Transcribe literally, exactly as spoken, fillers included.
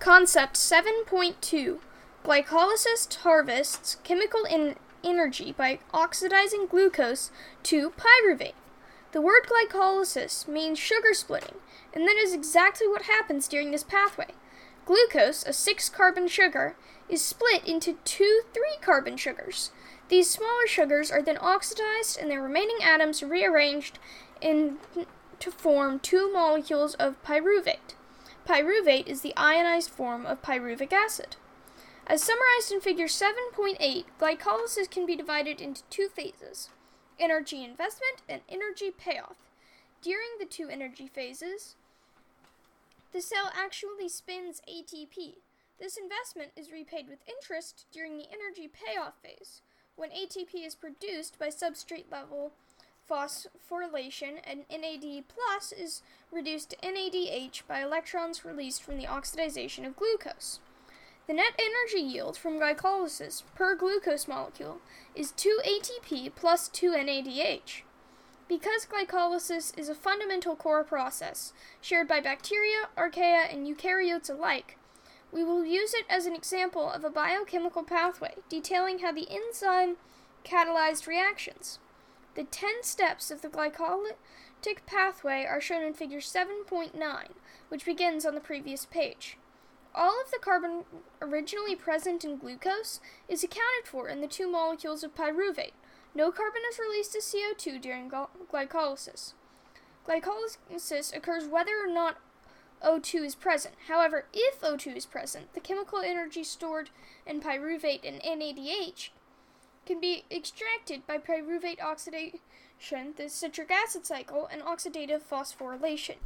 Concept seven point two. Glycolysis harvests chemical in energy by oxidizing glucose to pyruvate. The word glycolysis means sugar splitting, and that is exactly what happens during this pathway. Glucose, a six-carbon sugar, is split into two three-carbon sugars. These smaller sugars are then oxidized and their remaining atoms rearranged in to form two molecules of pyruvate. Pyruvate is the ionized form of pyruvic acid. As summarized in Figure seven point eight, glycolysis can be divided into two phases, energy investment and energy payoff. During the two energy phases, the cell actually spins A T P. This investment is repaid with interest during the energy payoff phase, when A T P is produced by substrate-level phosphorylation, and N A D plus is reduced to N A D H by electrons released from the oxidization of glucose. The net energy yield from glycolysis per glucose molecule is two A T P plus two N A D H. Because glycolysis is a fundamental core process shared by bacteria, archaea, and eukaryotes alike, we will use it as an example of a biochemical pathway detailing how the enzyme catalyzed reactions. The ten steps of the glycolytic pathway are shown in Figure seven point nine, which begins on the previous page. All of the carbon originally present in glucose is accounted for in the two molecules of pyruvate. No carbon is released as C O two during glycolysis. Glycolysis occurs whether or not O two is present. However, if O two is present, the chemical energy stored in pyruvate and N A D H can be extracted by pyruvate oxidation, the citric acid cycle, and oxidative phosphorylation.